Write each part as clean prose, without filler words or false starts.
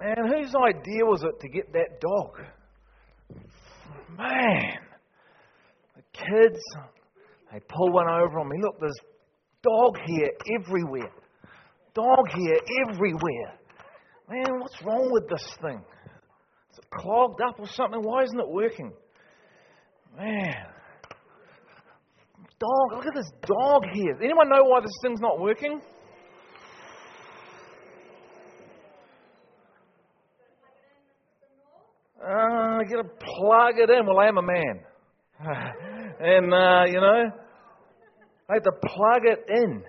Man, whose idea was it to get that dog? Man, the kids, they pull one over on me. Look, there's dog hair everywhere. Dog hair everywhere. Man, what's wrong with this thing? Is it clogged up or something? Why isn't it working? Man, dog, look at this dog hair. Does anyone know why this thing's not working? I got to plug it in. Well, I am a man. And, I had to plug it in.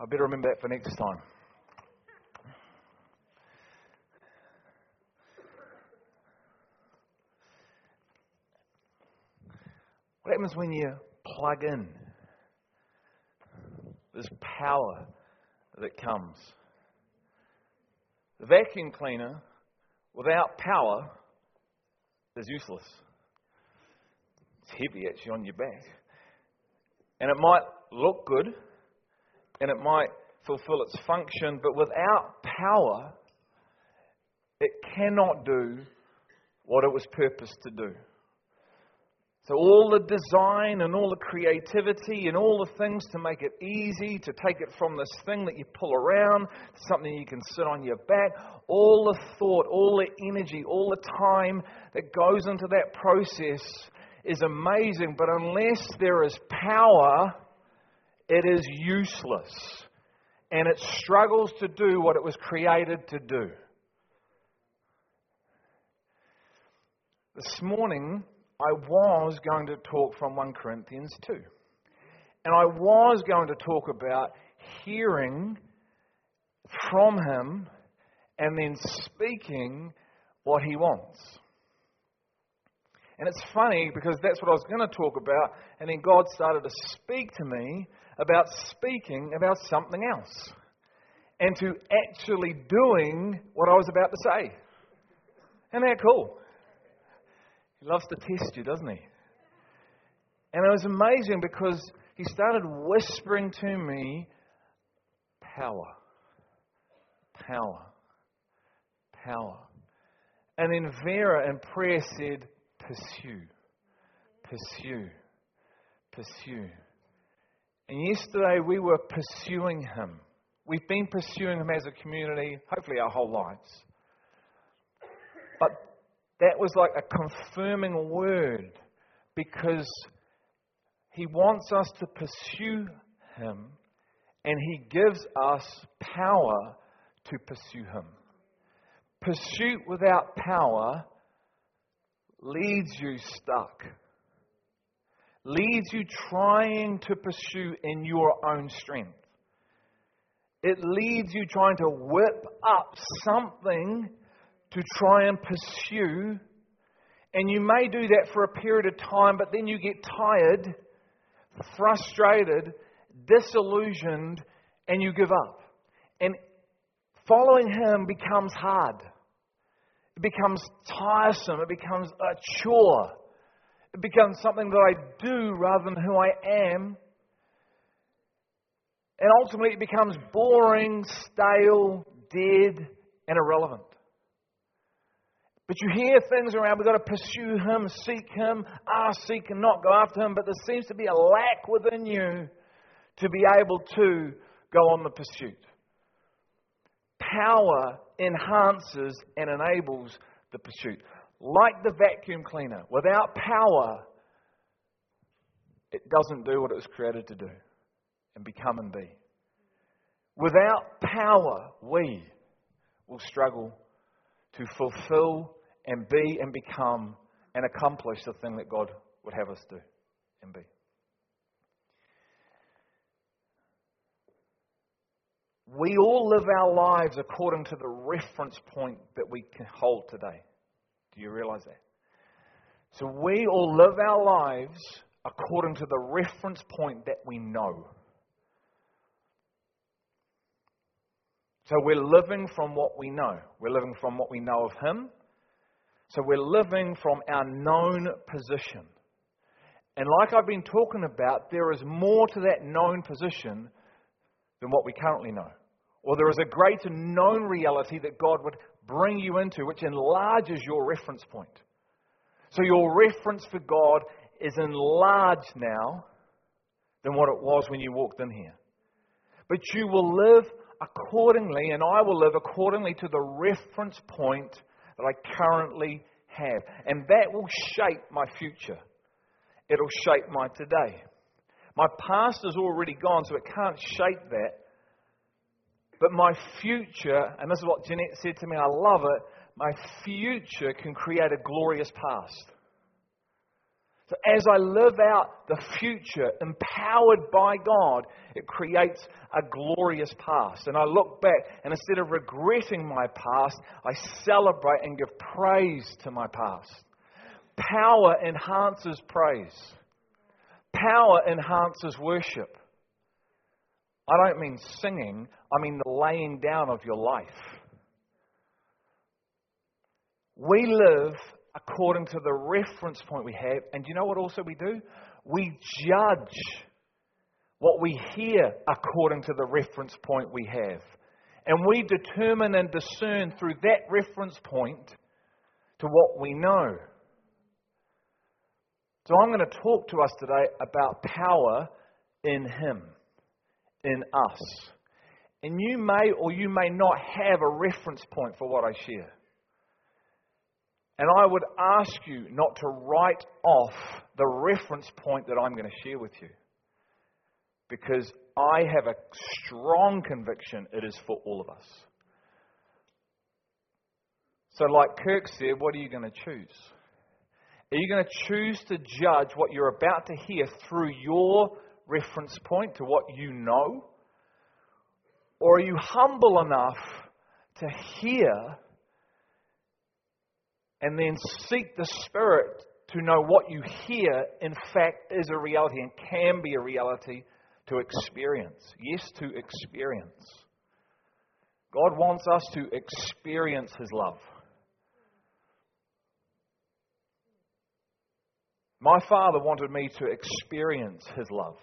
I better remember that for next time. What happens when you plug in? There's power that comes. The vacuum cleaner without power is useless. It's heavy actually on your back. And it might look good and it might fulfill its function, but without power, it cannot do what it was purposed to do. So all the design and all the creativity and all the things to make it easy, to take it from this thing that you pull around, something you can sit on your back, all the thought, all the energy, all the time that goes into that process is amazing. But unless there is power, it is useless. And it struggles to do what it was created to do. This morning, I was going to talk from 1 Corinthians 2. And I was going to talk about hearing from him and then speaking what he wants. And it's funny because that's what I was going to talk about. And then God started to speak to me about speaking about something else. And to actually doing what I was about to say. Isn't that cool? He loves to test you, doesn't he? And it was amazing because he started whispering to me, power, power, power. And then Vera in prayer said, pursue, pursue, pursue. And yesterday we were pursuing him. We've been pursuing him as a community, hopefully our whole lives. But that was like a confirming word because he wants us to pursue him and he gives us power to pursue him. Pursuit without power leaves you stuck. Leaves you trying to pursue in your own strength. It leaves you trying to whip up something to try and pursue, and you may do that for a period of time, but then you get tired, frustrated, disillusioned, and you give up. And following him becomes hard. It becomes tiresome. It becomes a chore. It becomes something that I do rather than who I am. And ultimately it becomes boring, stale, dead, and irrelevant. But you hear things around, we've got to pursue him, seek him, seek and not go after him. But there seems to be a lack within you to be able to go on the pursuit. Power enhances and enables the pursuit. Like the vacuum cleaner, without power, it doesn't do what it was created to do and become and be. Without power, we will struggle to fulfill and be and become and accomplish the thing that God would have us do and be. We all live our lives according to the reference point that we can hold today. Do you realize that? So we all live our lives according to the reference point that we know. So we're living from what we know. We're living from what we know of him. So we're living from our known position. And like I've been talking about, there is more to that known position than what we currently know. Or there is a greater known reality that God would bring you into, which enlarges your reference point. So your reference for God is enlarged now than what it was when you walked in here. But you will live accordingly, and I will live accordingly to the reference point that I currently have. And that will shape my future. It'll shape my today. My past is already gone, so it can't shape that. But my future, and this is what Jeanette said to me, I love it, my future can create a glorious past. So as I live out the future, empowered by God, it creates a glorious past. And I look back, and instead of regretting my past, I celebrate and give praise to my past. Power enhances praise. Power enhances worship. I don't mean singing, I mean the laying down of your life. We live according to the reference point we have, and you know what also we do? We judge what we hear according to the reference point we have. And we determine and discern through that reference point to what we know. So I'm going to talk to us today about power in Him, in us. And you may or you may not have a reference point for what I share. And I would ask you not to write off the reference point that I'm going to share with you. Because I have a strong conviction it is for all of us. So like Kirk said, what are you going to choose? Are you going to choose to judge what you're about to hear through your reference point to what you know? Or are you humble enough to hear and then seek the Spirit to know what you hear in fact is a reality and can be a reality to experience? Yes, to experience. God wants us to experience His love. My father wanted me to experience His love.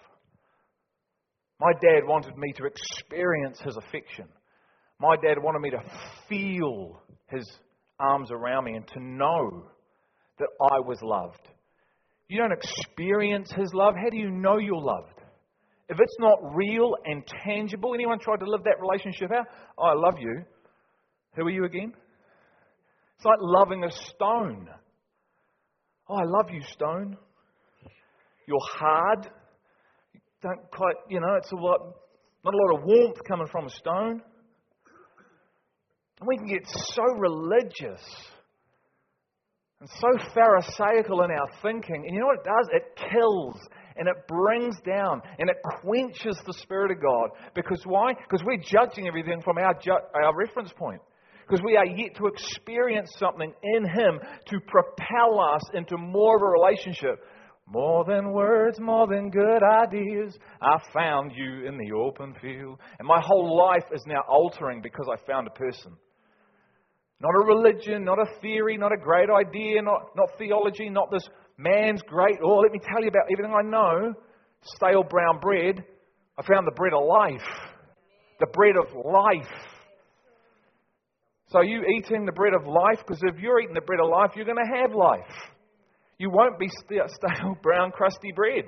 My dad wanted me to experience His affection. My dad wanted me to feel His arms around me and to know that I was loved. You don't experience His love. How do you know you're loved? If it's not real and tangible, anyone tried to live that relationship out? Oh, I love you. Who are you again? It's like loving a stone. Oh, I love you, stone. You're hard. You don't quite, it's not a lot of warmth coming from a stone. And we can get so religious and so Pharisaical in our thinking. And you know what it does? It kills and it brings down and it quenches the Spirit of God. Because why? Because we're judging everything from our reference point. Because we are yet to experience something in Him to propel us into more of a relationship. More than words, more than good ideas, I found you in the open field. And my whole life is now altering because I found a person. Not a religion, not a theory, not a great idea, not theology, not this man's great, let me tell you about everything I know. Stale brown bread. I found the bread of life. The bread of life. So are you eating the bread of life? Because if you're eating the bread of life, you're going to have life. You won't be stale, brown, crusty bread.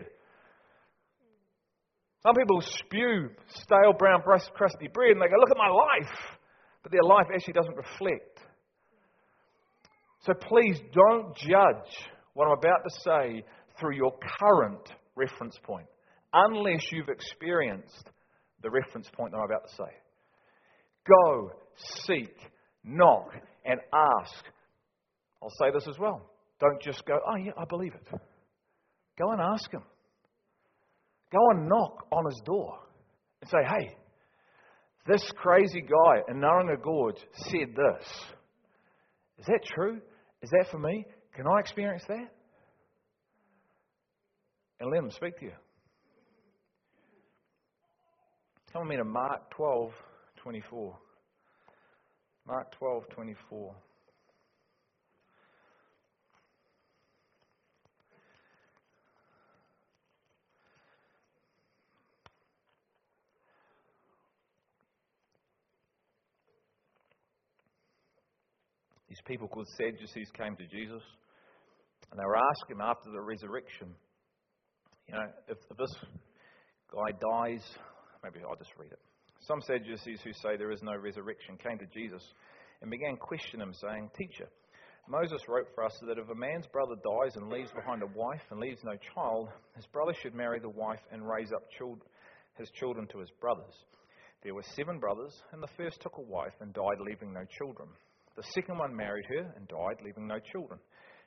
Some people spew stale, brown, crusty bread and they go, look at my life. But their life actually doesn't reflect. So please don't judge what I'm about to say through your current reference point. Unless you've experienced the reference point that I'm about to say. Go, seek, knock and ask. I'll say this as well. Don't just go, oh yeah, I believe it. Go and ask Him. Go and knock on His door and say, hey, this crazy guy in Naranga Gorge said this. Is that true? Is that for me? Can I experience that? And let Him speak to you. Come with me to Mark 12:24. Mark 12:24. These people called Sadducees came to Jesus and they were asking after the resurrection, you know, if this guy dies, maybe I'll just read it. Some Sadducees who say there is no resurrection came to Jesus and began questioning him, saying, "Teacher, Moses wrote for us that if a man's brother dies and leaves behind a wife and leaves no child, his brother should marry the wife and raise up his children to his brothers. There were 7 brothers, and the first took a wife and died, leaving no children. The second one married her and died, leaving no children,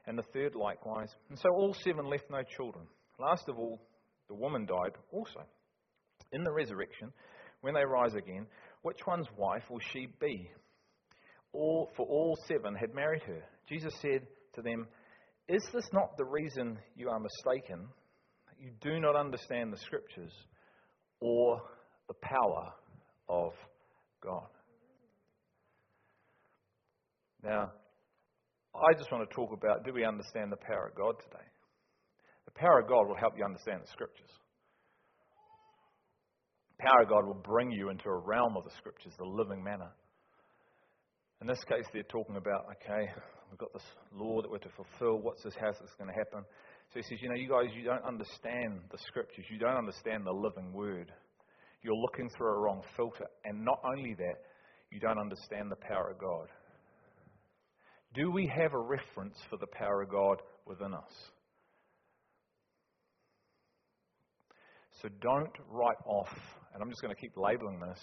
and the third likewise. And so all 7 left no children. Last of all, the woman died also. In the resurrection, when they rise again, which one's wife will she be? For all 7 had married her." Jesus said to them, "Is this not the reason you are mistaken? You do not understand the Scriptures or the power of God." Now, I just want to talk about, do we understand the power of God today? The power of God will help you understand the Scriptures. The power of God will bring you into a realm of the Scriptures, the living manner. In this case, they're talking about, okay, we've got this law that we're to fulfill. What's this? How's this going to happen? So he says, you know, you guys, you don't understand the Scriptures. You don't understand the living Word. You're looking through a wrong filter. And not only that, you don't understand the power of God. Do we have a reference for the power of God within us? So don't write off, and I'm just going to keep labeling this,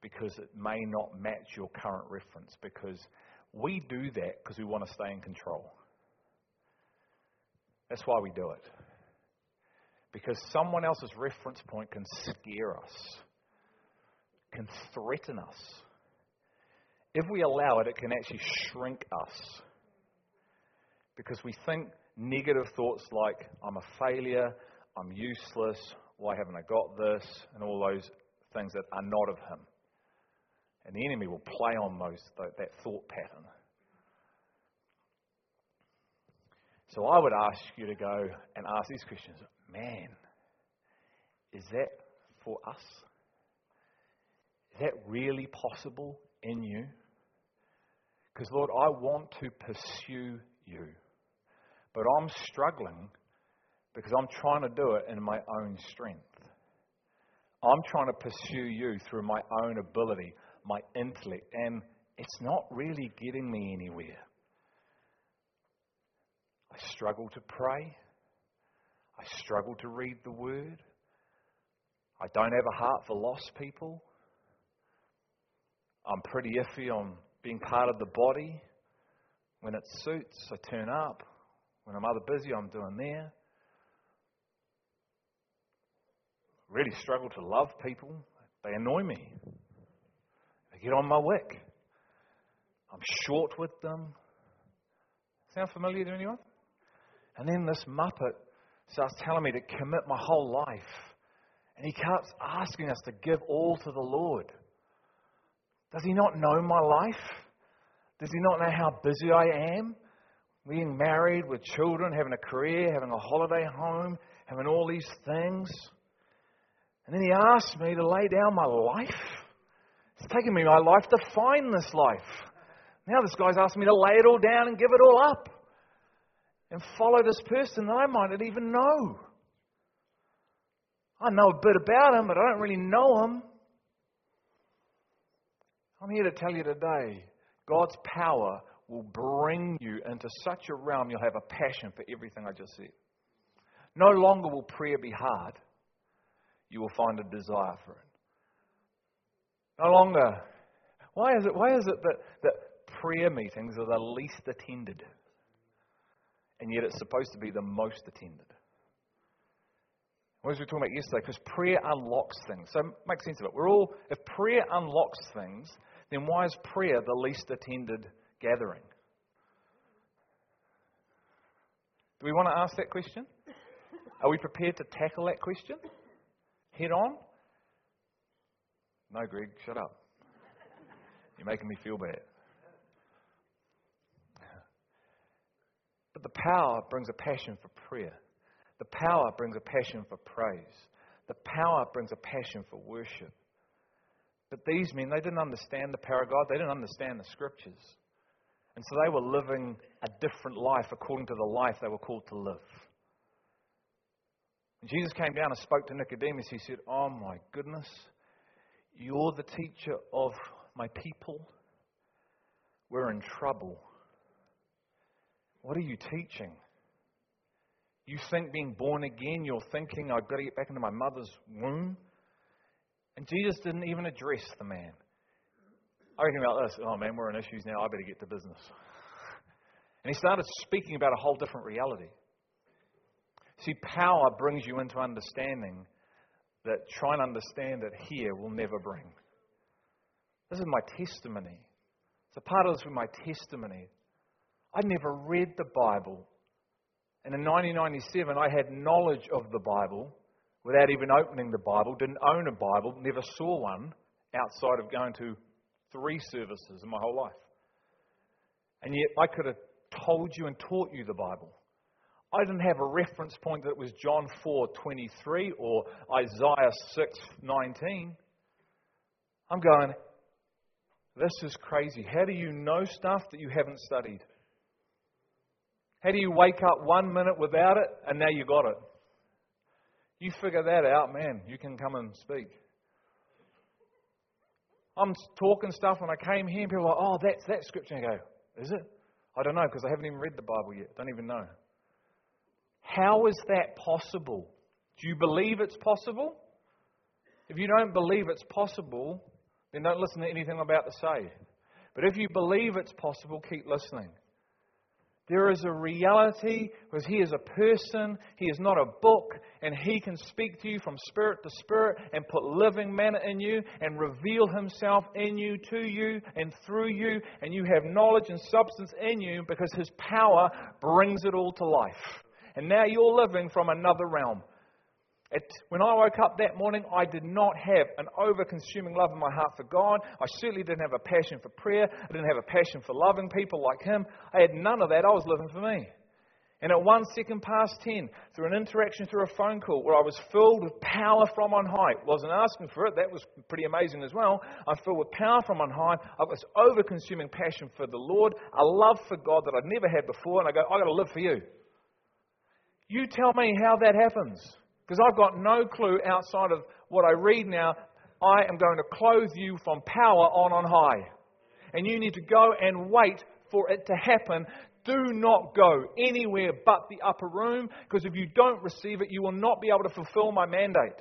because it may not match your current reference, because we do that because we want to stay in control. That's why we do it. Because someone else's reference point can scare us, can threaten us. If we allow it, it can actually shrink us. Because we think negative thoughts like, I'm a failure, I'm useless, why haven't I got this, and all those things that are not of Him. And the enemy will play on that thought pattern. So I would ask you to go and ask these questions. Man, is that for us? Is that really possible in you? Because Lord, I want to pursue you. But I'm struggling because I'm trying to do it in my own strength. I'm trying to pursue you through my own ability, my intellect, and it's not really getting me anywhere. I struggle to pray. I struggle to read the Word. I don't have a heart for lost people. I'm pretty iffy on being part of the body. When it suits, I turn up. When I'm other busy, I'm doing there. Really struggle to love people. They annoy me. They get on my wick. I'm short with them. Sound familiar to anyone? And then this muppet starts telling me to commit my whole life. And he keeps asking us to give all to the Lord. Does he not know my life? Does he not know how busy I am? Being married, with children, having a career, having a holiday home, having all these things. And then he asked me to lay down my life. It's taken me my life to find this life. Now this guy's asked me to lay it all down and give it all up. And follow this person that I might not even know. I know a bit about him, but I don't really know him. I'm here to tell you today, God's power will bring you into such a realm you'll have a passion for everything I just said. No longer will prayer be hard. You will find a desire for it. No longer. Why is it that prayer meetings are the least attended? And yet it's supposed to be the most attended. What was we talking about yesterday? Because prayer unlocks things. So make sense of it. If prayer unlocks things, then why is prayer the least attended gathering? Do we want to ask that question? Are we prepared to tackle that question? Head on? No, Greg, shut up. You're making me feel bad. But the power brings a passion for prayer. The power brings a passion for praise. The power brings a passion for worship. But these men, they didn't understand the power of God. They didn't understand the Scriptures. And so they were living a different life according to the life they were called to live. When Jesus came down and spoke to Nicodemus, he said, "Oh my goodness, you're the teacher of my people. We're in trouble. What are you teaching? You think being born again, you're thinking I've got to get back into my mother's womb?" And Jesus didn't even address the man. I reckon about this, "Oh man, we're in issues now, I better get to business." And he started speaking about a whole different reality. See, power brings you into understanding that trying to understand it here will never bring. This is my testimony. It's a part of this with my testimony. I'd never read the Bible. And in 1997, I had knowledge of the Bible without even opening the Bible, didn't own a Bible, never saw one outside of going to 3 services in my whole life. And yet I could have told you and taught you the Bible. I didn't have a reference point that was John 4:23 or Isaiah 6:19. I'm going, this is crazy. How do you know stuff that you haven't studied? How do you wake up 1 minute without it and now you got it? You figure that out, man, you can come and speak. I'm talking stuff when I came here and people are like, "Oh, that's that scripture." And I go, "Is it? I don't know because I haven't even read the Bible yet. Don't even know." How is that possible? Do you believe it's possible? If you don't believe it's possible, then don't listen to anything I'm about to say. But if you believe it's possible, keep listening. There is a reality because he is a person, he is not a book, and he can speak to you from spirit to spirit and put living manna in you and reveal himself in you, to you, and through you, and you have knowledge and substance in you because his power brings it all to life. And now you're living from another realm. When I woke up that morning, I did not have an over-consuming love in my heart for God. I certainly didn't have a passion for prayer. I didn't have a passion for loving people like him. I had none of that. I was living for me. And at 10:01, through an interaction, through a phone call, where I was filled with power from on high. Wasn't asking for it. That was pretty amazing as well. I'm filled with power from on high. I was over-consuming passion for the Lord. A love for God that I'd never had before. And I go, "I've got to live for you." You tell me how that happens. Because I've got no clue outside of what I read now. I am going to clothe you from power on high. And you need to go and wait for it to happen. Do not go anywhere but the upper room. Because if you don't receive it, you will not be able to fulfill my mandate.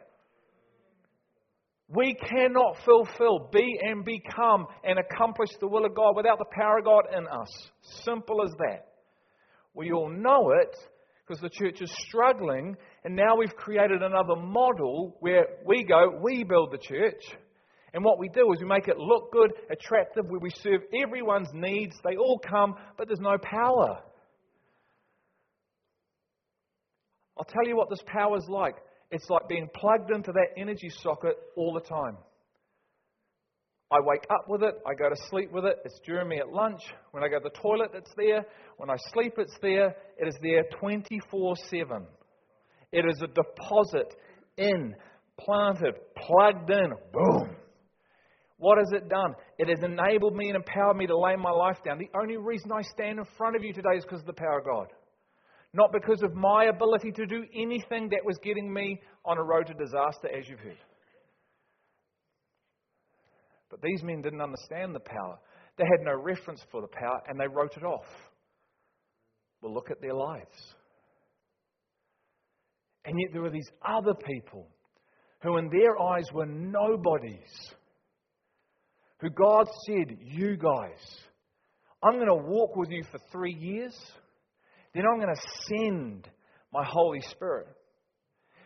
We cannot fulfill, be and become and accomplish the will of God without the power of God in us. Simple as that. We all know it. Because the church is struggling, and now we've created another model where we go, we build the church, and what we do is we make it look good, attractive, where we serve everyone's needs, they all come, but there's no power. I'll tell you what this power is like. It's like being plugged into that energy socket all the time. I wake up with it, I go to sleep with it, it's during me at lunch, when I go to the toilet it's there, when I sleep it's there, it is there 24/7. It is a deposit in, planted, plugged in, boom. What has it done? It has enabled me and empowered me to lay my life down. The only reason I stand in front of you today is because of the power of God. Not because of my ability to do anything that was getting me on a road to disaster, as you've heard. But these men didn't understand the power. They had no reference for the power and they wrote it off. Well, look at their lives. And yet there were these other people who in their eyes were nobodies. Who God said, "You guys, I'm going to walk with you for 3 years. Then I'm going to send my Holy Spirit.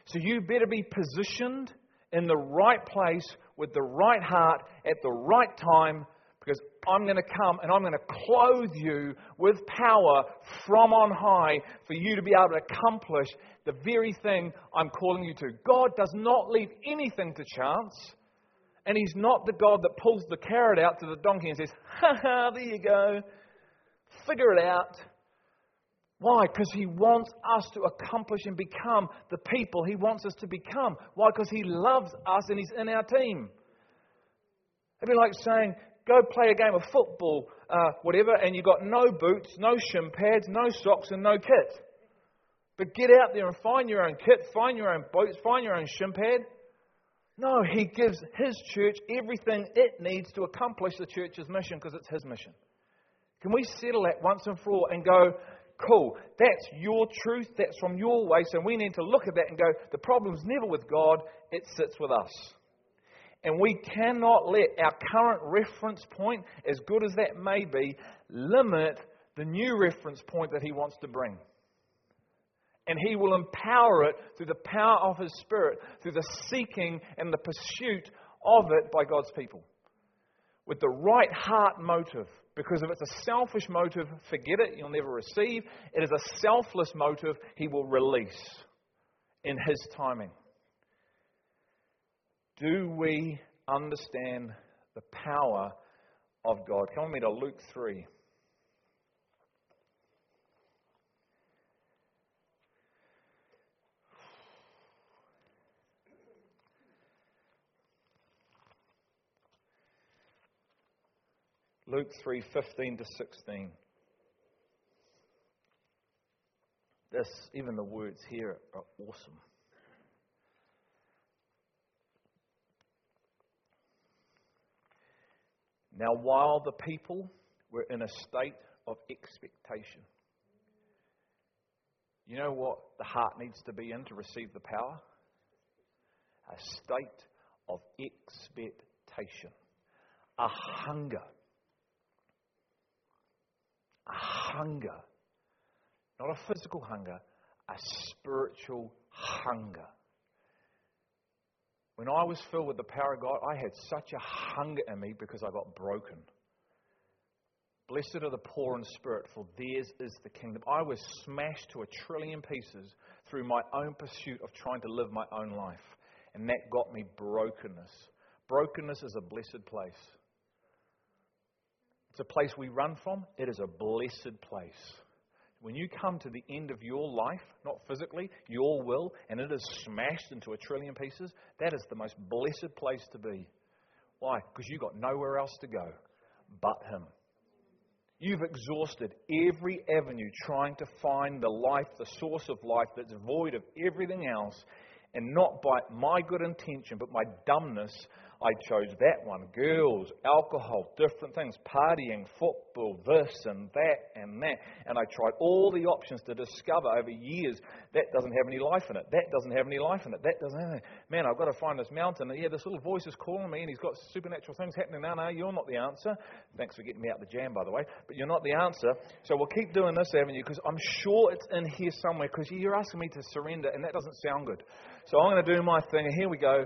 So you better be positioned in the right place with the right heart at the right time, because I'm going to come and I'm going to clothe you with power from on high for you to be able to accomplish the very thing I'm calling you to." God does not leave anything to chance, and he's not the God that pulls the carrot out to the donkey and says, "Ha ha, there you go, figure it out." Why? Because he wants us to accomplish and become the people he wants us to become. Why? Because he loves us and he's in our team. It'd be like saying, go play a game of football, whatever, and you've got no boots, no shin pads, no socks and no kit. But get out there and find your own kit, find your own boots, find your own shin pad. No, he gives his church everything it needs to accomplish the church's mission because it's his mission. Can we settle that once and for all and go, cool, that's your truth, that's from your way, so we need to look at that and go, the problem's never with God, it sits with us. And we cannot let our current reference point, as good as that may be, limit the new reference point that he wants to bring. And he will empower it through the power of his Spirit, through the seeking and the pursuit of it by God's people. With the right heart motive. Because if it's a selfish motive, forget it, you'll never receive. It is a selfless motive he will release in his timing. Do we understand the power of God? Come with me to Luke 3. Luke 3, 15 to 16. This, even the words here are awesome. Now while the people were in a state of expectation. You know what the heart needs to be in to receive the power? A state of expectation. A hunger. A hunger, not a physical hunger, a spiritual hunger. When I was filled with the power of God, I had such a hunger in me because I got broken. Blessed are the poor in spirit, for theirs is the kingdom. I was smashed to 1 trillion pieces through my own pursuit of trying to live my own life. And that got me brokenness. Brokenness is a blessed place. It's a place we run from. It is a blessed place. When you come to the end of your life, not physically, your will, and it is smashed into 1 trillion pieces, that is the most blessed place to be. Why? Because you've got nowhere else to go but him. You've exhausted every avenue trying to find the life, the source of life that's void of everything else. And not by my good intention, but my dumbness, I chose that one. Girls, alcohol, different things, partying, football, this and that and that. And I tried all the options to discover over years, that doesn't have any life in it. That doesn't have any life in it. That doesn't have any. Man, I've got to find this mountain. And yeah, this little voice is calling me and he's got supernatural things happening. No, you're not the answer. Thanks for getting me out the jam, by the way. But you're not the answer. So we'll keep doing this avenue because I'm sure it's in here somewhere because you're asking me to surrender and that doesn't sound good. So I'm going to do my thing, and here we go,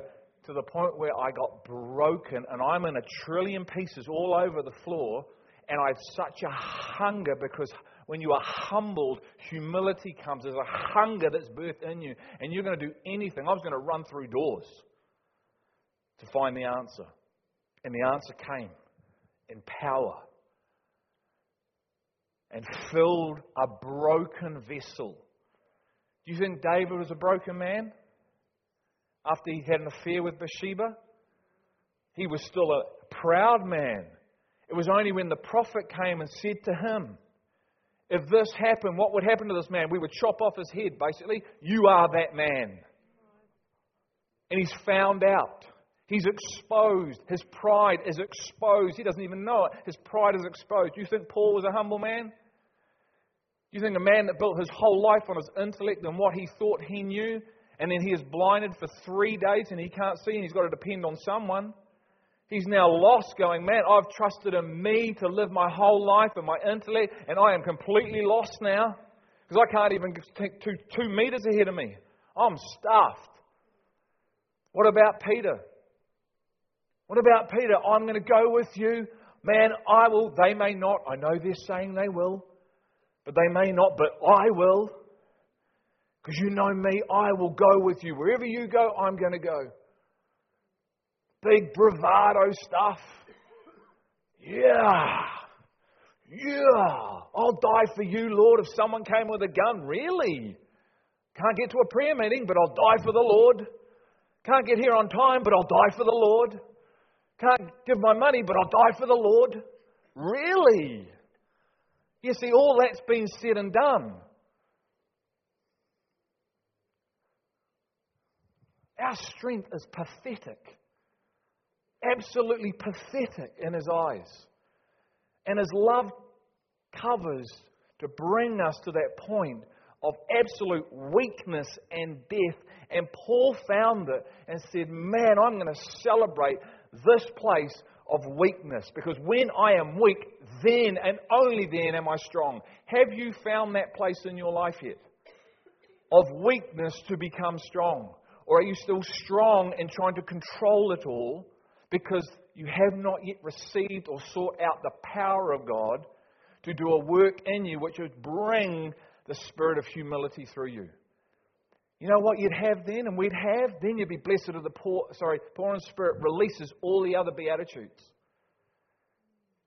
to the point where I got broken, and I'm in 1 trillion pieces all over the floor, and I had such a hunger, because when you are humbled, humility comes. There's a hunger that's birthed in you, and you're going to do anything. I was going to run through doors to find the answer, and the answer came in power, and filled a broken vessel. Do you think David was a broken man? After he had an affair with Bathsheba, he was still a proud man. It was only when the prophet came and said to him, if this happened, what would happen to this man? We would chop off his head, basically. You are that man. And he's found out. He's exposed. His pride is exposed. He doesn't even know it. His pride is exposed. Do you think Paul was a humble man? Do you think a man that built his whole life on his intellect and what he thought he knew, and then he is blinded for 3 days and he can't see and he's got to depend on someone. He's now lost, going, man, I've trusted in me to live my whole life and my intellect, and I am completely lost now because I can't even take 2 meters ahead of me. I'm stuffed. What about Peter? What about Peter? I'm going to go with you. Man, I will. They may not. I know they're saying they will, but they may not, but I will. Because you know me, I will go with you. Wherever you go, I'm going to go. Big bravado stuff. Yeah. I'll die for you, Lord, if someone came with a gun. Really? Can't get to a prayer meeting, but I'll die for the Lord. Can't get here on time, but I'll die for the Lord. Can't give my money, but I'll die for the Lord. Really? You see, all that's been said and done. Our strength is pathetic. Absolutely pathetic in His eyes. And His love covers to bring us to that point of absolute weakness and death. And Paul found it and said, man, I'm going to celebrate this place of weakness, because when I am weak, then and only then am I strong. Have you found that place in your life yet? Of weakness to become strong? Or are you still strong and trying to control it all because you have not yet received or sought out the power of God to do a work in you which would bring the spirit of humility through you? You know what you'd have then, and we'd have? Then you'd be blessed of the poor, poor in spirit releases all the other beatitudes.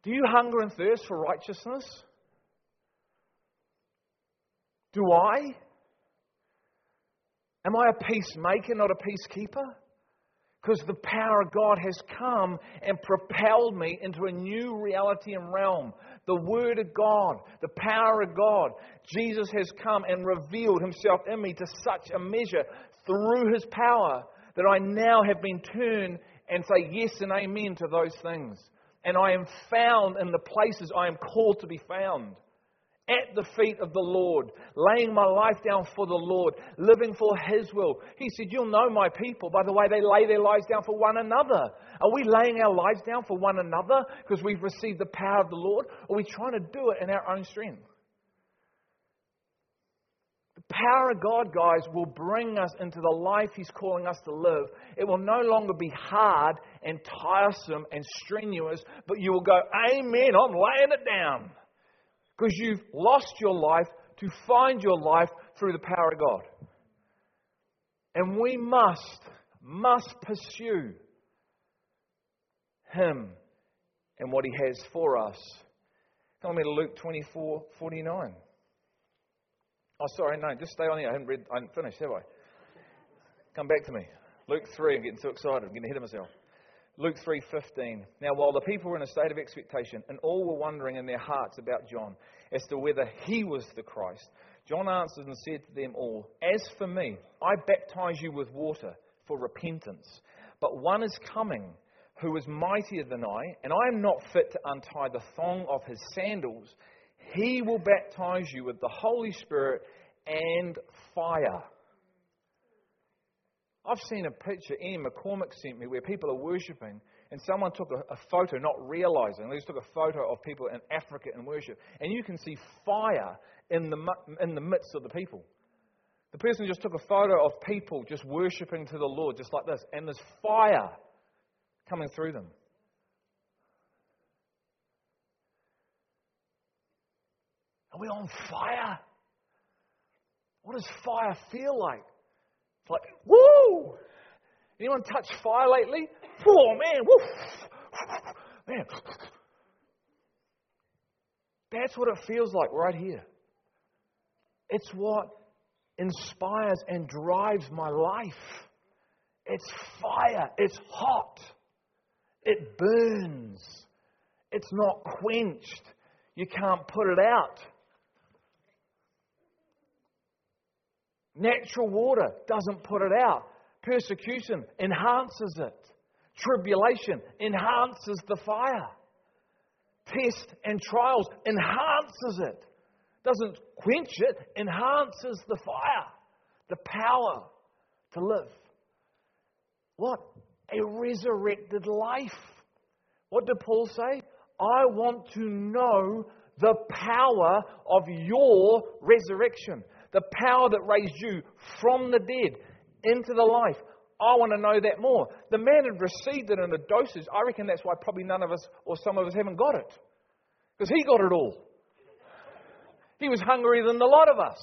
Do you hunger and thirst for righteousness? Do I? Am I a peacemaker, not a peacekeeper? Because the power of God has come and propelled me into a new reality and realm. The Word of God, the power of God. Jesus has come and revealed Himself in me to such a measure through His power that I now have been turned and say yes and amen to those things. And I am found in the places I am called to be found. At the feet of the Lord, laying my life down for the Lord, living for His will. He said, you'll know my people by the way they lay their lives down for one another. Are we laying our lives down for one another because we've received the power of the Lord? Or are we trying to do it in our own strength? The power of God, guys, will bring us into the life He's calling us to live. It will no longer be hard and tiresome and strenuous, but you will go, amen, I'm laying it down. Because you've lost your life to find your life through the power of God. And we must pursue Him and what He has for us. Come with me to Luke 24:49. Oh, sorry, no, just stay on here. I haven't finished, have I? Come back to me. Luke 3, I'm getting so excited, I'm getting ahead of myself. Luke 3:15. Now while the people were in a state of expectation, and all were wondering in their hearts about John as to whether he was the Christ, John answered and said to them all, as for me, I baptize you with water for repentance. But one is coming who is mightier than I, and I am not fit to untie the thong of his sandals. He will baptize you with the Holy Spirit and fire. I've seen a picture Ian McCormick sent me where people are worshipping and someone took a photo, not realising. They just took a photo of people in Africa in worship. And you can see fire in the midst of the people. The person just took a photo of people just worshipping to the Lord, just like this. And there's fire coming through them. Are we on fire? What does fire feel like? Like, woo! Anyone touch fire lately? Oh, man, woof! Man. That's what it feels like right here. It's what inspires and drives my life. It's fire. It's hot. It burns. It's not quenched. You can't put it out. Natural water doesn't put it out. Persecution enhances it. Tribulation enhances the fire. Tests and trials enhances it. Doesn't quench it, enhances the fire. The power to live. What? A resurrected life. What did Paul say? I want to know the power of your resurrection. The power that raised you from the dead into the life. I want to know that more. The man had received it in a dosage. I reckon that's why probably none of us or some of us haven't got it. Because he got it all. He was hungrier than a lot of us.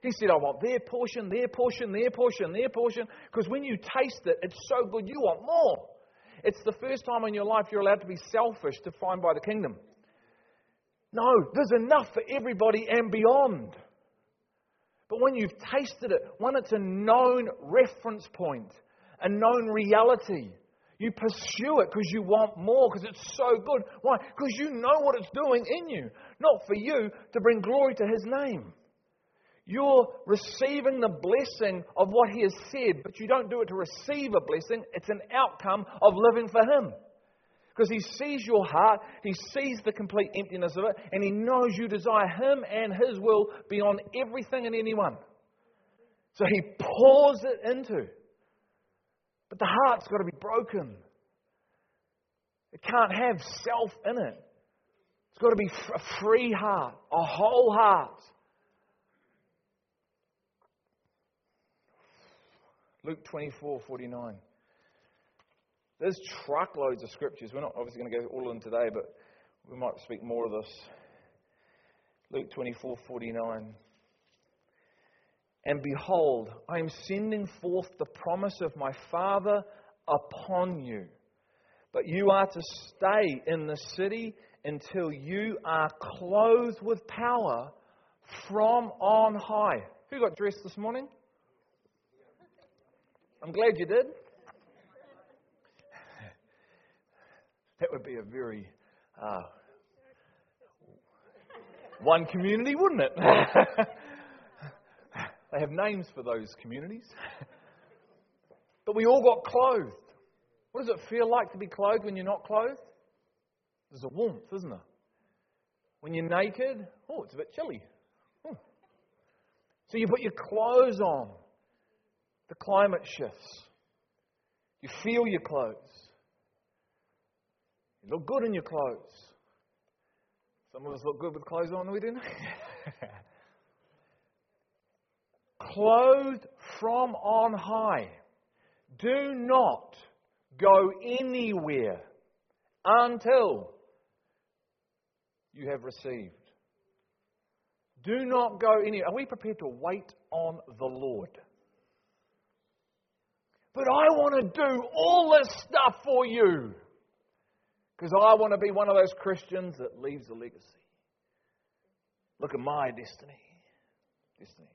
He said, I want their portion, their portion, their portion, their portion. Because when you taste it, it's so good you want more. It's the first time in your life you're allowed to be selfish to find by the kingdom. No, there's enough for everybody and beyond. But when you've tasted it, when it's a known reference point, a known reality, You pursue it because you want more, because it's so good. Why? Because you know what it's doing in you. Not for you to bring glory to His name. You're receiving the blessing of what He has said, but you don't do it to receive a blessing. It's an outcome of living for Him. Because He sees your heart, He sees the complete emptiness of it, and He knows you desire Him and His will beyond everything and anyone. So He pours it into. But the heart's got to be broken. It can't have self in it. It's got to be a free heart, a whole heart. Luke 24:49. There's truckloads of scriptures. We're not obviously going to go all of them today, but we might speak more of this. Luke 24:49. And behold, I am sending forth the promise of my Father upon you. But you are to stay in the city until you are clothed with power from on high. Who got dressed this morning? I'm glad you did. That would be a very one community, wouldn't it? They have names for those communities. But we all got clothed. What does it feel like to be clothed when you're not clothed? There's a warmth, isn't there? When you're naked, oh, it's a bit chilly. Oh. So you put your clothes on. The climate shifts. You feel your clothes. You look good in your clothes. Some of us look good with clothes on, we didn't. Clothed from on high. Do not go anywhere until you have received. Do not go anywhere. Are we prepared to wait on the Lord? But I want to do all this stuff for you. Because I want to be one of those Christians that leaves a legacy. Look at my destiny. Legacy.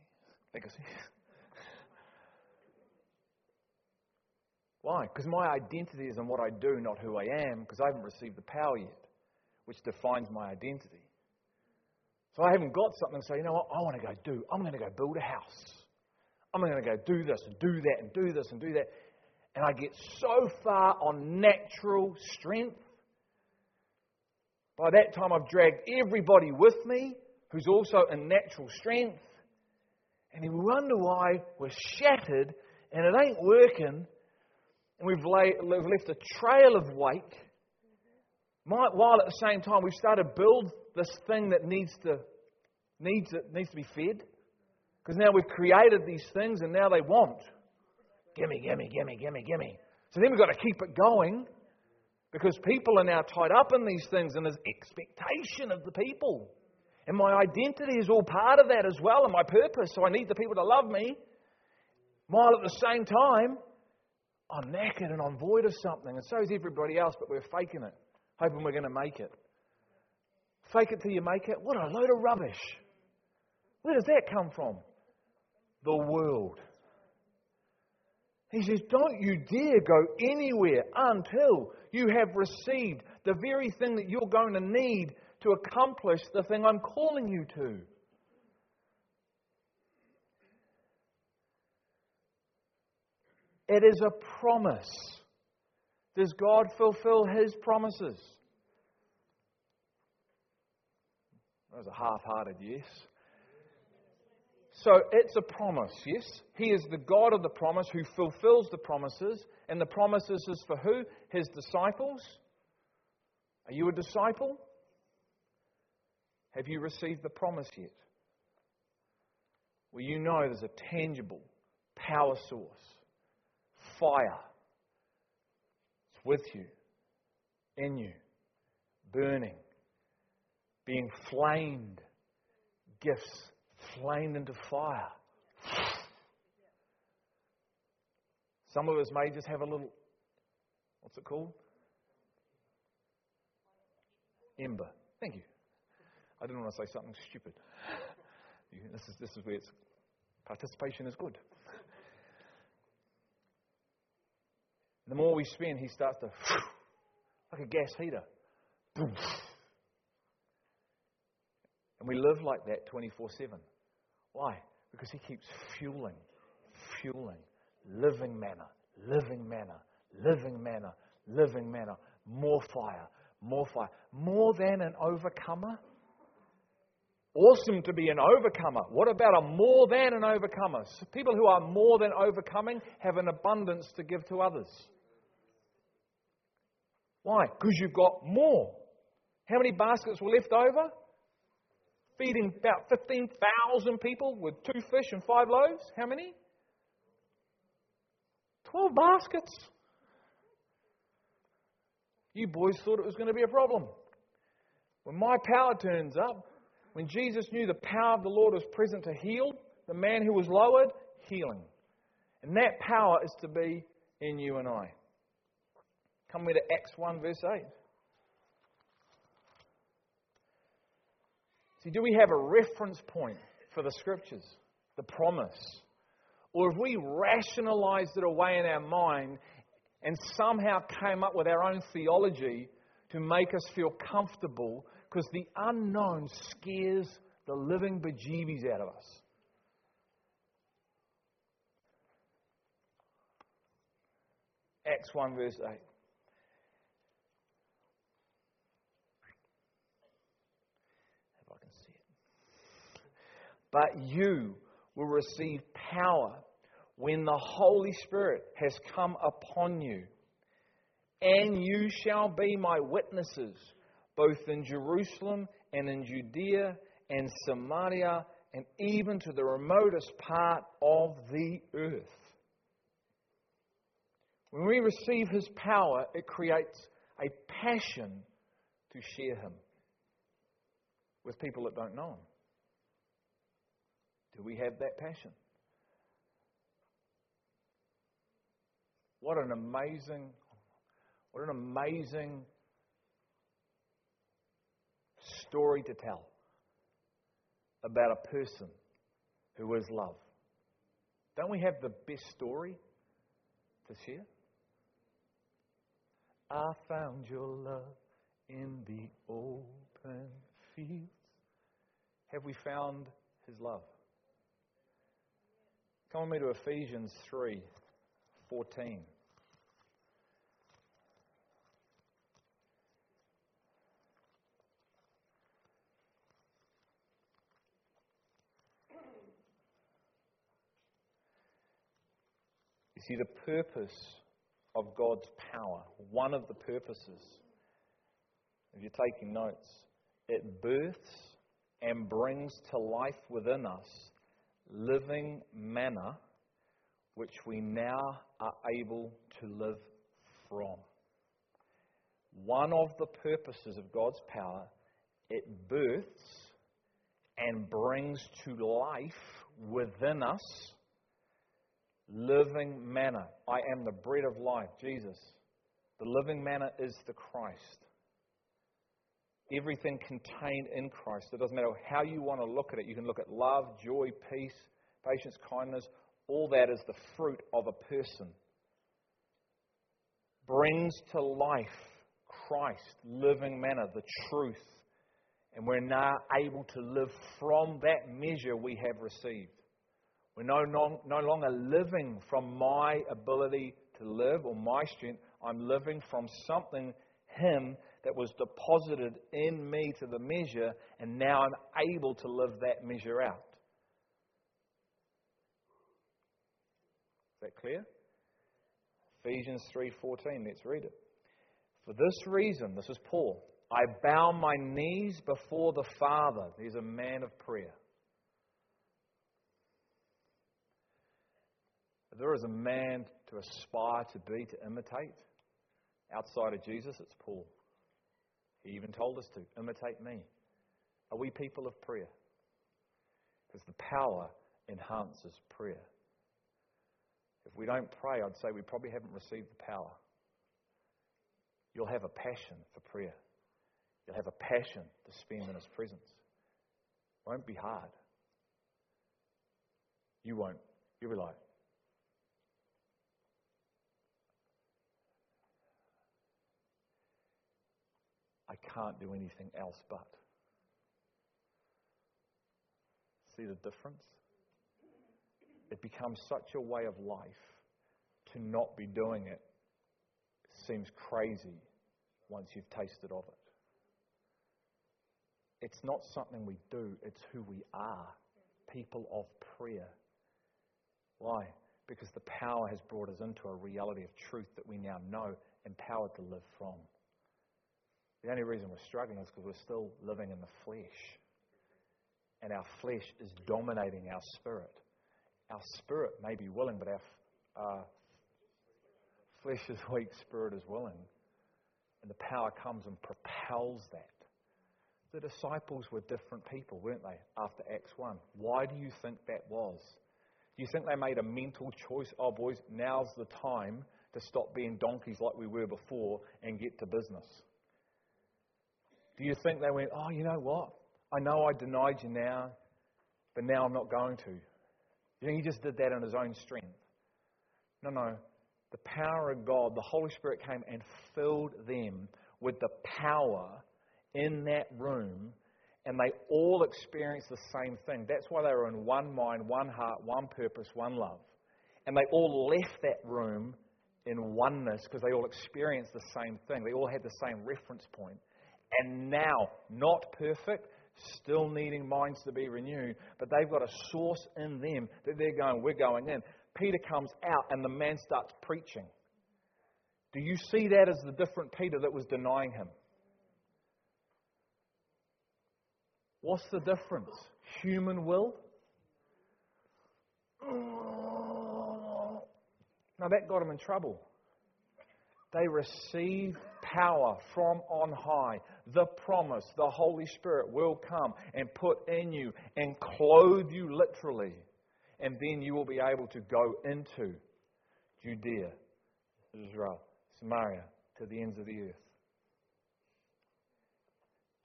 Why? Because my identity is in what I do, not who I am, because I haven't received the power yet, which defines my identity. So I haven't got something to say, you know what, I want to go do. I'm going to go build a house. I'm going to go do this and do that and do this and do that. And I get so far on natural strength. By that time I've dragged everybody with me who's also in natural strength. And you wonder why we're shattered and it ain't working. And we've left a trail of wake. While at the same time we've started to build this thing that needs to be fed. Because now we've created these things and now they want. Gimme, gimme, gimme, gimme, gimme. So then we've got to keep it going. Because people are now tied up in these things and there's expectation of the people. And my identity is all part of that as well, and my purpose. So I need the people to love me. While at the same time, I'm knackered and I'm void of something. And so is everybody else, but we're faking it, hoping we're going to make it. Fake it till you make it. What a load of rubbish. Where does that come from? The world. He says, don't you dare go anywhere until you have received the very thing that you're going to need to accomplish the thing I'm calling you to. It is a promise. Does God fulfill His promises? That was a half-hearted yes. So it's a promise, yes? He is the God of the promise who fulfills the promises. And the promises is for who? His disciples. Are you a disciple? Have you received the promise yet? Well, you know there's a tangible power source. Fire. It's with you. In you. Burning. Being flamed. Gifts flamed into fire. Some of us may just have a little, what's it called? Ember. Thank you. I didn't want to say something stupid. This is where it's, participation is good. The more we spend, he starts to, like a gas heater. And we live like that 24/7. Why? Because he keeps fueling, living manna. More fire. More than an overcomer. Awesome to be an overcomer. What about a more than an overcomer? So people who are more than overcoming have an abundance to give to others. Why? Because you've got more. How many baskets were left over? Feeding about 15,000 people with 2 fish and 5 loaves. How many? 12 baskets. You boys thought it was going to be a problem. When my power turns up, when Jesus knew the power of the Lord was present to heal, the man who was lowered, healing. And that power is to be in you and I. Come with me to Acts 1 verse 8. See, do we have a reference point for the Scriptures, the promise? Or have we rationalized it away in our mind and somehow came up with our own theology to make us feel comfortable, because the unknown scares the living bejeebies out of us? Acts 1 verse 8. If I can see it. But you will receive power when the Holy Spirit has come upon you, and you shall be my witnesses, both in Jerusalem and in Judea and Samaria, and even to the remotest part of the earth. When we receive his power, it creates a passion to share him with people that don't know him. Do we have that passion? What an amazing story to tell about a person who is love. Don't we have the best story to share? I found your love in the open fields. Have we found his love? Come with me to Ephesians 3:14. You see, the purpose of God's power, one of the purposes, if you're taking notes, it births and brings to life within us living manna, which we now are able to live from. One of the purposes of God's power, it births and brings to life within us living manna. I am the bread of life, Jesus. The living manna is the Christ. Everything contained in Christ. It doesn't matter how you want to look at it. You can look at love, joy, peace, patience, kindness. All that is the fruit of a person. Brings to life Christ, living manna, the truth. And we're now able to live from that measure we have received. We're no longer living from my ability to live or my strength. I'm living from something, him, that was deposited in me to the measure, and now I'm able to live that measure out. Is that clear? Ephesians 3:14, let's read it. For this reason, this is Paul, I bow my knees before the Father. He's a man of prayer. If there is a man to aspire to be, to imitate, outside of Jesus, it's Paul. He even told us to, imitate me. Are we people of prayer? Because the power enhances prayer. If we don't pray, I'd say we probably haven't received the power. You'll have a passion for prayer. You'll have a passion to spend in his presence. It won't be hard. You won't. You'll be like, I can't do anything else but. See the difference? It becomes such a way of life to not be doing it seems crazy once you've tasted of it. It's not something we do, it's who we are. People of prayer. Why? Because the power has brought us into a reality of truth that we now know, empowered to live from. The only reason we're struggling is because we're still living in the flesh. And our flesh is dominating our spirit. Our spirit may be willing, but our flesh is weak, spirit is willing. And the power comes and propels that. The disciples were different people, weren't they, after Acts 1? Why do you think that was? Do you think they made a mental choice? Oh, boys, now's the time to stop being donkeys like we were before and get to business. Do you think they went, oh, you know what? I know I denied you now, but now I'm not going to. You know, he just did that on his own strength. No. The power of God, the Holy Spirit came and filled them with the power in that room, and they all experienced the same thing. That's why they were in one mind, one heart, one purpose, one love. And they all left that room in oneness because they all experienced the same thing. They all had the same reference point. And now, not perfect, still needing minds to be renewed, but they've got a source in them that they're going, we're going in. Peter comes out and the man starts preaching. Do you see that as the different Peter that was denying him? What's the difference? Human will? Now that got him in trouble. They receive power from on high. The promise, the Holy Spirit will come and put in you and clothe you literally. And then you will be able to go into Judea, Israel, Samaria, to the ends of the earth.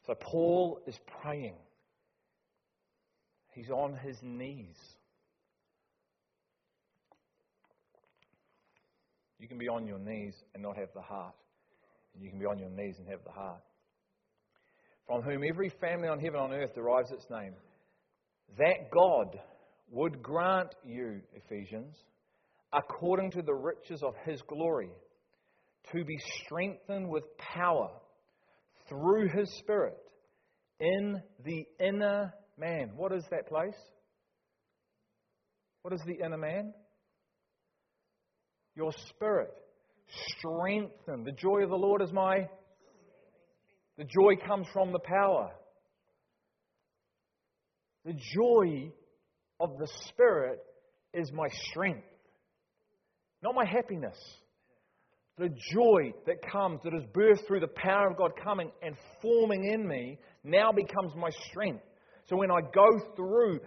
So Paul is praying. He's on his knees. You can be on your knees and not have the heart. And you can be on your knees and have the heart. From whom every family on heaven and on earth derives its name. That God would grant you, Ephesians, according to the riches of his glory, to be strengthened with power through his Spirit in the inner man. What is that place? What is the inner man? Your spirit. Strengthened. The joy of the Lord is my... The joy comes from the power. The joy of the Spirit is my strength. Not my happiness. The joy that comes, that is birthed through the power of God coming and forming in me, now becomes my strength. So when I go through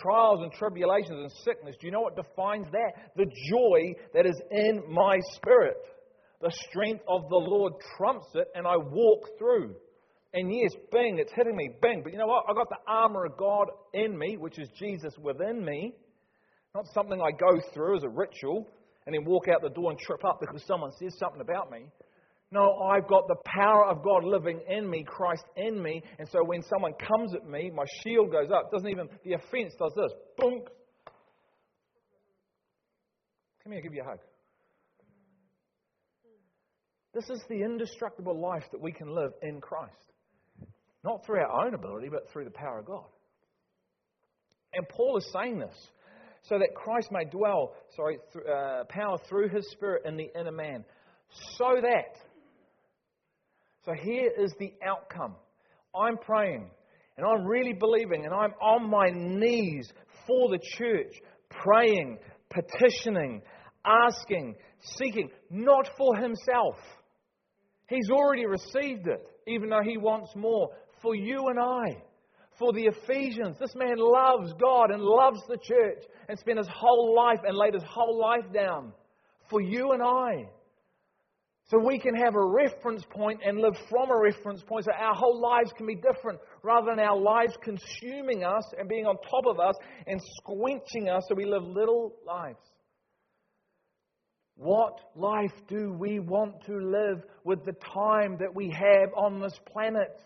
trials and tribulations and sickness, do you know what defines that? The joy that is in my spirit. The strength of the Lord trumps it, and I walk through. And yes, bang, it's hitting me, bang. But you know what? I got the armor of God in me, which is Jesus within me. Not something I go through as a ritual and then walk out the door and trip up because someone says something about me. No, I've got the power of God living in me, Christ in me. And so when someone comes at me, my shield goes up. The offense does this. Boom. Come here, give you a hug. This is the indestructible life that we can live in Christ. Not through our own ability, but through the power of God. And Paul is saying this. So that Christ may dwell, power through his Spirit in the inner man. So here is the outcome. I'm praying, and I'm really believing, and I'm on my knees for the church, praying, petitioning, asking, seeking, not for himself. He's already received it, even though he wants more, for you and I. For the Ephesians, this man loves God and loves the church and spent his whole life and laid his whole life down for you and I. So we can have a reference point and live from a reference point so our whole lives can be different rather than our lives consuming us and being on top of us and squenching us so we live little lives. What life do we want to live with the time that we have on this planet?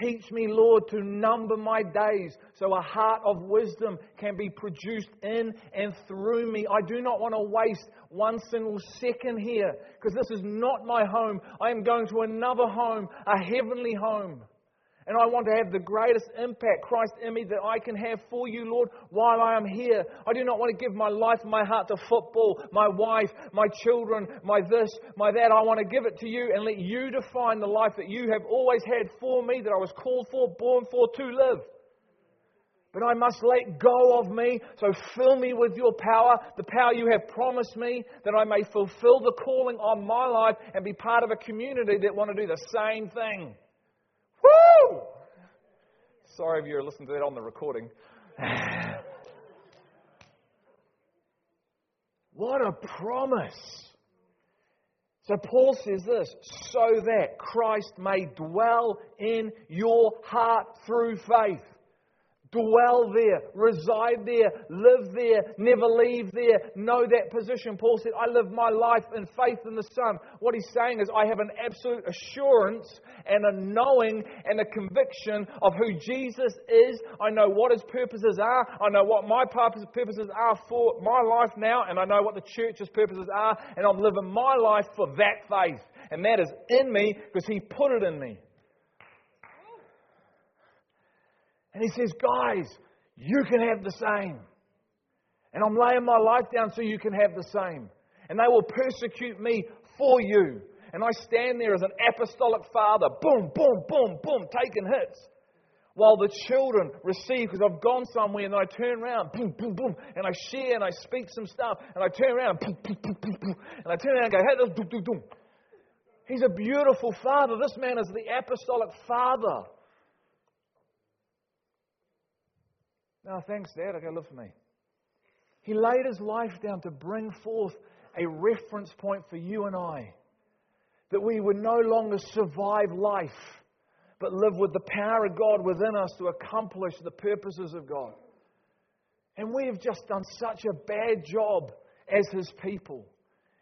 Teach me, Lord, to number my days so a heart of wisdom can be produced in and through me. I do not want to waste one single second here, because this is not my home. I am going to another home, a heavenly home. And I want to have the greatest impact, Christ in me, that I can have for you, Lord, while I am here. I do not want to give my life, my heart to football, my wife, my children, my this, my that. I want to give it to you and let you define the life that you have always had for me, that I was called for, born for, to live. But I must let go of me, so fill me with your power, the power you have promised me, that I may fulfill the calling on my life and be part of a community that want to do the same thing. Woo! Sorry if you're listening to that on the recording. What a promise! So Paul says this, so that Christ may dwell in your heart through faith. Dwell there, reside there, live there, never leave there. Know that position. Paul said, I live my life in faith in the Son. What he's saying is, I have an absolute assurance and a knowing and a conviction of who Jesus is. I know what his purposes are. I know what my purposes are for my life now. And I know what the church's purposes are. And I'm living my life for that faith. And that is in me because he put it in me. And he says, guys, you can have the same. And I'm laying my life down so you can have the same. And they will persecute me for you. And I stand there as an apostolic father, boom, boom, boom, boom, taking hits. While the children receive, because I've gone somewhere and I turn around, boom, boom, boom, and I share and I speak some stuff. And I turn around, boom, boom, boom, boom, boom, and I turn around and go, hey, this, boom, boom, boom. He's a beautiful father. This man is the apostolic father. No, thanks, Dad. I go live for me. He laid his life down to bring forth a reference point for you and I. That we would no longer survive life, but live with the power of God within us to accomplish the purposes of God. And we have just done such a bad job as his people.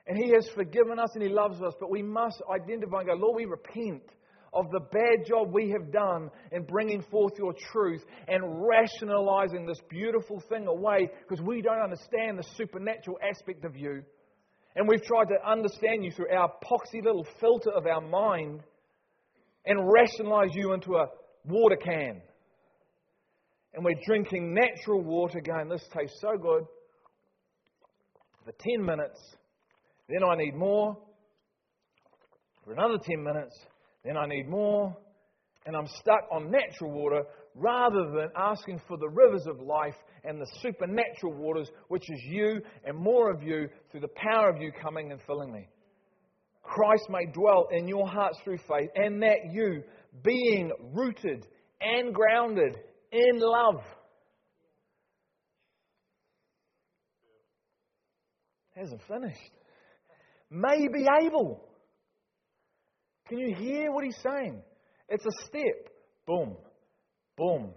And he has forgiven us and he loves us, but we must identify and go, Lord, we repent of the bad job we have done in bringing forth your truth and rationalizing this beautiful thing away because we don't understand the supernatural aspect of you. And we've tried to understand you through our poxy little filter of our mind and rationalize you into a water can. And we're drinking natural water going, this tastes so good for 10 minutes. Then I need more for another 10 minutes. Then I need more, and I'm stuck on natural water rather than asking for the rivers of life and the supernatural waters, which is you and more of you through the power of you coming and filling me. Christ may dwell in your hearts through faith, and that you, being rooted and grounded in love. Hasn't finished. May be able. Can you hear what he's saying? It's a step. Boom, boom,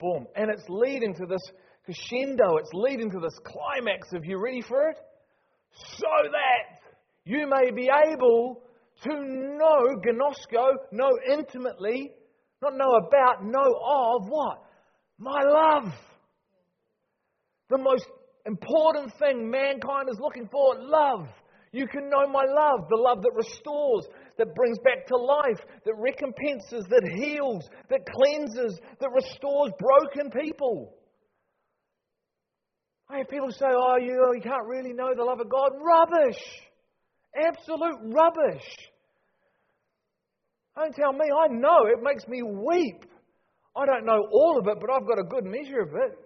boom. And it's leading to this crescendo. It's leading to this climax. If you're ready for it? So that you may be able to know, gnosko, know intimately, not know about, know of what? My love. The most important thing mankind is looking for, love. You can know my love, the love that restores, that brings back to life, that recompenses, that heals, that cleanses, that restores broken people. I have people say, oh, you can't really know the love of God. Rubbish. Absolute rubbish. Don't tell me. I know. It makes me weep. I don't know all of it, but I've got a good measure of it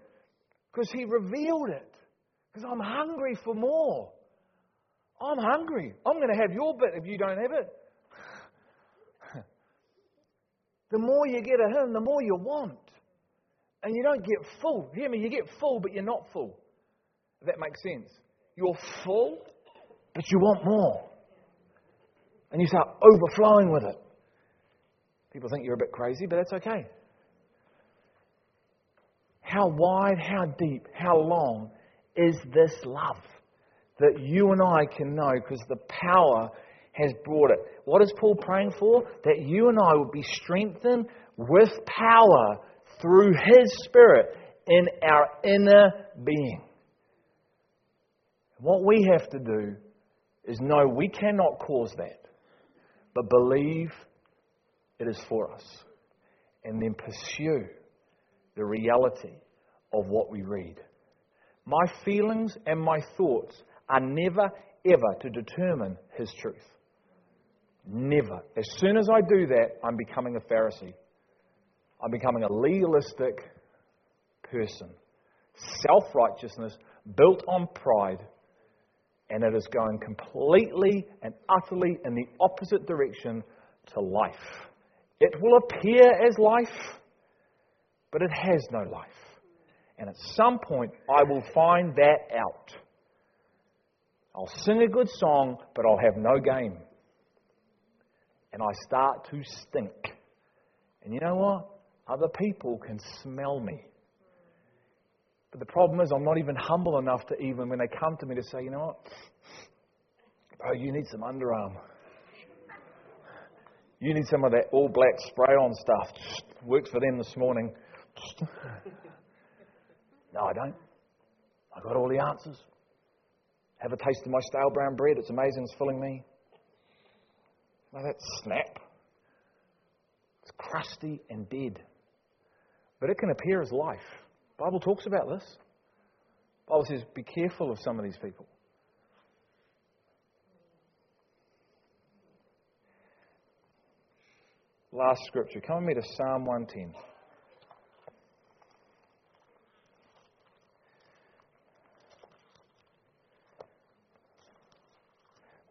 because he revealed it. Because I'm hungry for more. I'm hungry. I'm going to have your bit if you don't have it. The more you get of him, the more you want. And you don't get full. Hear me, you get full, but you're not full. If that makes sense. You're full, but you want more. And you start overflowing with it. People think you're a bit crazy, but that's okay. How wide, how deep, how long is this love that you and I can know because the power has brought it. What is Paul praying for? That you and I would be strengthened with power through His Spirit in our inner being. What we have to do is know we cannot cause that, but believe it is for us. And then pursue the reality of what we read. My feelings and my thoughts are never, ever to determine His truth. Never. As soon as I do that, I'm becoming a Pharisee. I'm becoming a legalistic person. Self-righteousness built on pride, and it is going completely and utterly in the opposite direction to life. It will appear as life, but it has no life. And at some point, I will find that out. I'll sing a good song, but I'll have no game. And I start to stink. And you know what? Other people can smell me. But the problem is I'm not even humble enough to even when they come to me to say, you know what? Bro, you need some underarm. You need some of that all black spray-on stuff. Works for them this morning. No, I don't. I got all the answers. Have a taste of my stale brown bread. It's amazing. It's filling me. Now that snap. It's crusty and dead. But it can appear as life. The Bible talks about this. The Bible says, be careful of some of these people. Last scripture. Come with me to Psalm 110. Psalm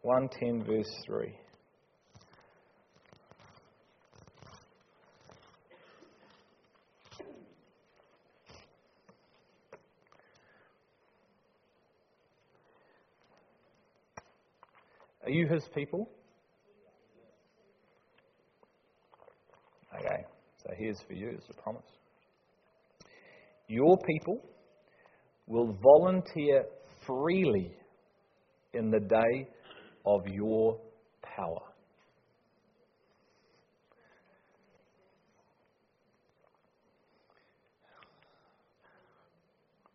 110 verse 3. Are you His people? Okay, so here's for you, it's a promise. Your people will volunteer freely in the day of your power.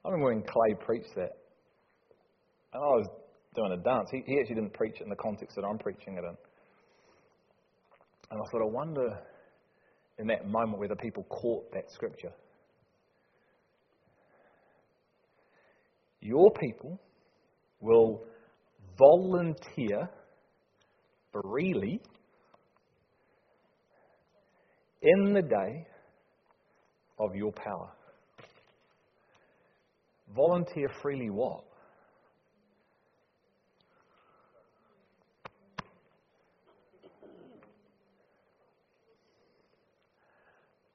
I remember when Clay preached that. And I was doing a dance. He actually didn't preach it in the context that I'm preaching it in. And I sort of wonder in that moment whether people caught that scripture. Your people will volunteer freely in the day of your power. Volunteer freely what?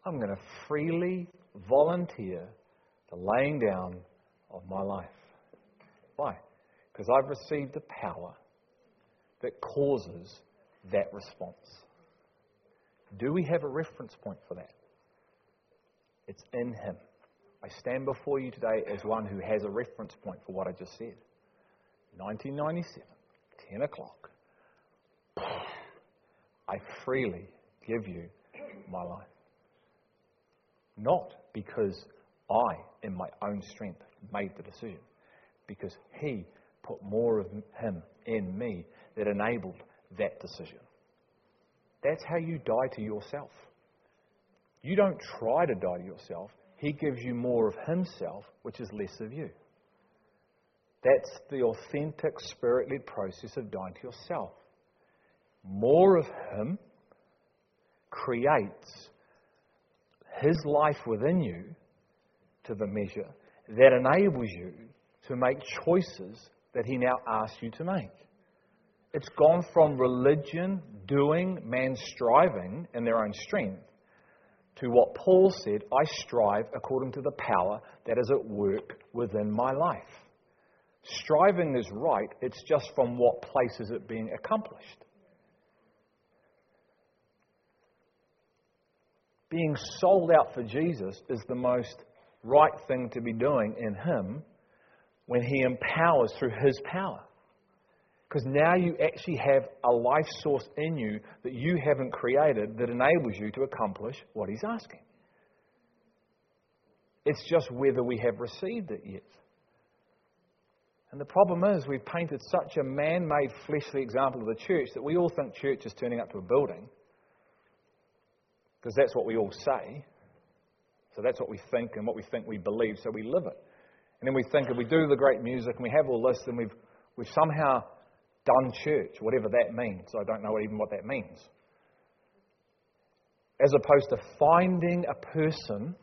I'm going to freely volunteer the laying down of my life. Why? Because I've received the power that causes that response. Do we have a reference point for that? It's in Him. I stand before you today as one who has a reference point for what I just said. 1997, 10 o'clock. I freely give you my life. Not because I, in my own strength, made the decision. Because He put more of Him in me that enabled that decision. That's how you die to yourself. You don't try to die to yourself. He gives you more of Himself, which is less of you. That's the authentic Spirit-led process of dying to yourself. More of Him creates His life within you to the measure that enables you to make choices that He now asks you to make. It's gone from religion, doing, man striving in their own strength, to what Paul said, I strive according to the power that is at work within my life. Striving is right, it's just from what place is it being accomplished. Being sold out for Jesus is the most right thing to be doing in Him, when He empowers through His power. Because now you actually have a life source in you that you haven't created that enables you to accomplish what He's asking. It's just whether we have received it yet. And the problem is we've painted such a man-made fleshly example of the church that we all think church is turning up to a building. Because that's what we all say. So that's what we think and what we think we believe, so we live it. And then we think if we do the great music and we have all this, then we've somehow done church, whatever that means. I don't know even what that means. As opposed to finding a person,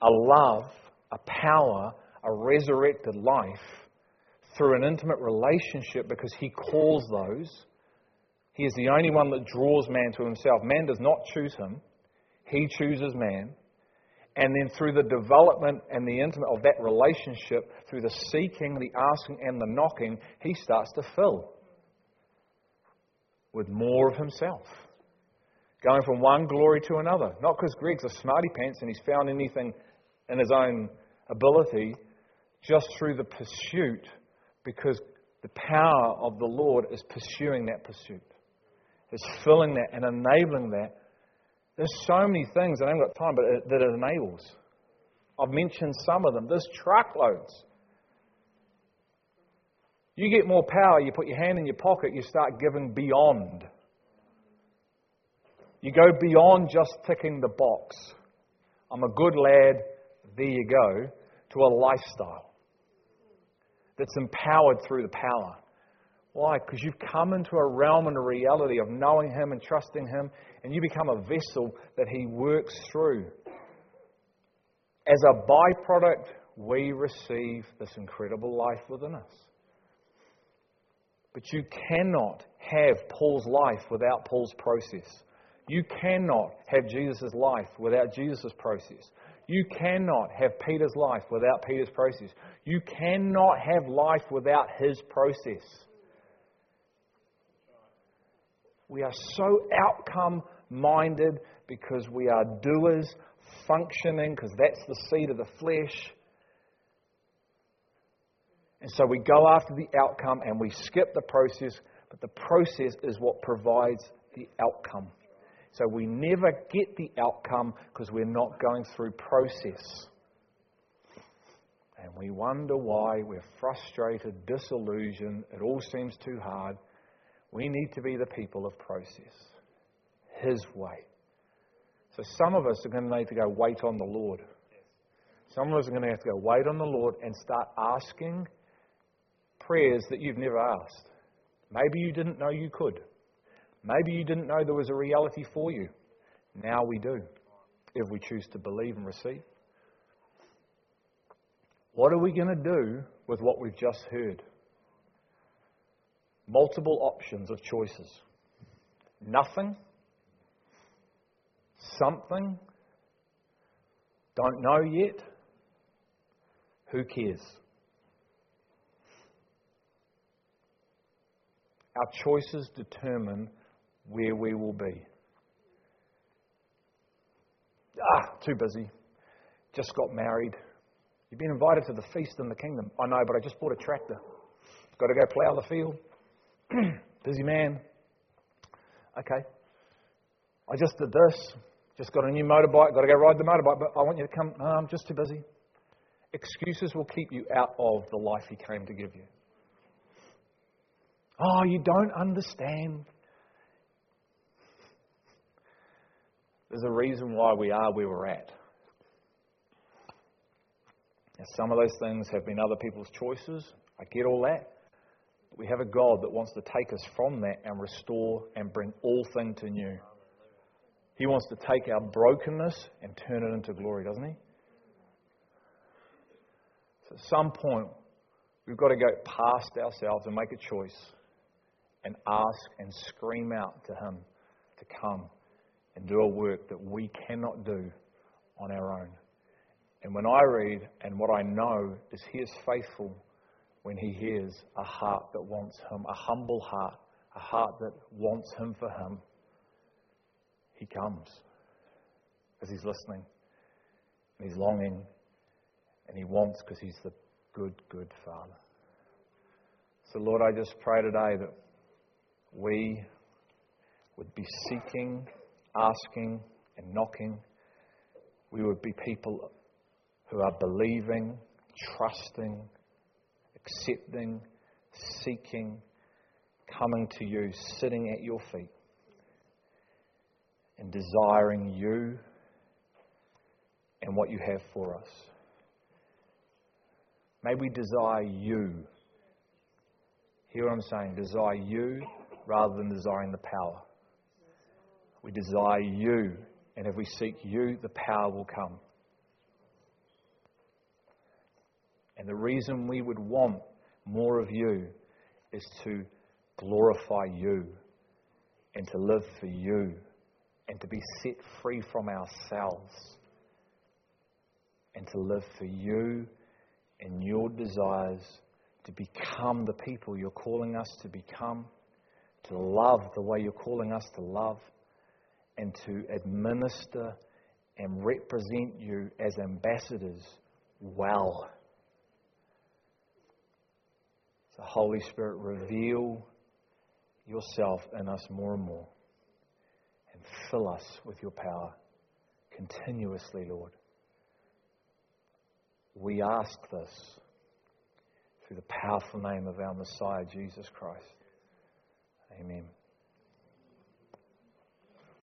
a love, a power, a resurrected life through an intimate relationship, because He calls those. He is the only one that draws man to Himself. Man does not choose Him. He chooses man. And then through the development and the intimate of that relationship, through the seeking, the asking and the knocking, He starts to fill with more of Himself. Going from one glory to another. Not because Greg's a smarty pants and he's found anything in his own ability, just through the pursuit, because the power of the Lord is pursuing that pursuit. It's filling that and enabling that. There's so many things, and I haven't got time, but that it enables. I've mentioned some of them. There's truckloads. You get more power, you put your hand in your pocket, you start giving beyond. You go beyond just ticking the box. I'm a good lad, there you go, to a lifestyle that's empowered through the power. Why? Because you've come into a realm and a reality of knowing Him and trusting Him, and you become a vessel that He works through. As a byproduct, we receive this incredible life within us. But you cannot have Paul's life without Paul's process. You cannot have Jesus' life without Jesus' process. You cannot have Peter's life without Peter's process. You cannot have life without his process. We are so outcome-minded because we are doers, functioning, because that's the seed of the flesh. And so we go after the outcome and we skip the process, but the process is what provides the outcome. So we never get the outcome because we're not going through process. And we wonder why we're frustrated, disillusioned, it all seems too hard. We need to be the people of process. His way. So some of us are going to need to go wait on the Lord. Some of us are going to have to go wait on the Lord and start asking prayers that you've never asked. Maybe you didn't know you could. Maybe you didn't know there was a reality for you. Now we do, if we choose to believe and receive. What are we going to do with what we've just heard? Multiple options of choices. Nothing. Something. Don't know yet. Who cares? Our choices determine where we will be. Too busy. Just got married. You've been invited to the feast in the kingdom. I know, but I just bought a tractor. Got to go plough the field. Busy man. Okay. I just did this. Just got a new motorbike. Got to go ride the motorbike, but I want you to come. No, I'm just too busy. Excuses will keep you out of the life He came to give you. Oh, you don't understand. There's a reason why we are where we're at. Now, some of those things have been other people's choices. I get all that. But we have a God that wants to take us from that and restore and bring all things to new. He wants to take our brokenness and turn it into glory, doesn't He? So at some point, we've got to go past ourselves and make a choice and ask and scream out to Him to come and do a work that we cannot do on our own. And when I read, and what I know is He is faithful when He hears a heart that wants Him, a humble heart, a heart that wants Him for Him. He comes as He's listening and He's longing and he wants because he's the good, good Father. So Lord, I just pray today that we would be seeking, asking, and knocking. We would be people who are believing, trusting, accepting, seeking, coming to you, sitting at your feet, and desiring you and what you have for us. May we desire you. Hear what I'm saying? Desire you rather than desiring the power. We desire you, and if we seek you, the power will come. And the reason we would want more of you is to glorify you and to live for you and to be set free from ourselves and to live for you and your desires, to become the people you're calling us to become, to love the way you're calling us to love, and to administer and represent you as ambassadors well. So Holy Spirit, reveal yourself in us more and more and fill us with your power continuously, Lord. We ask this through the powerful name of our Messiah, Jesus Christ. Amen.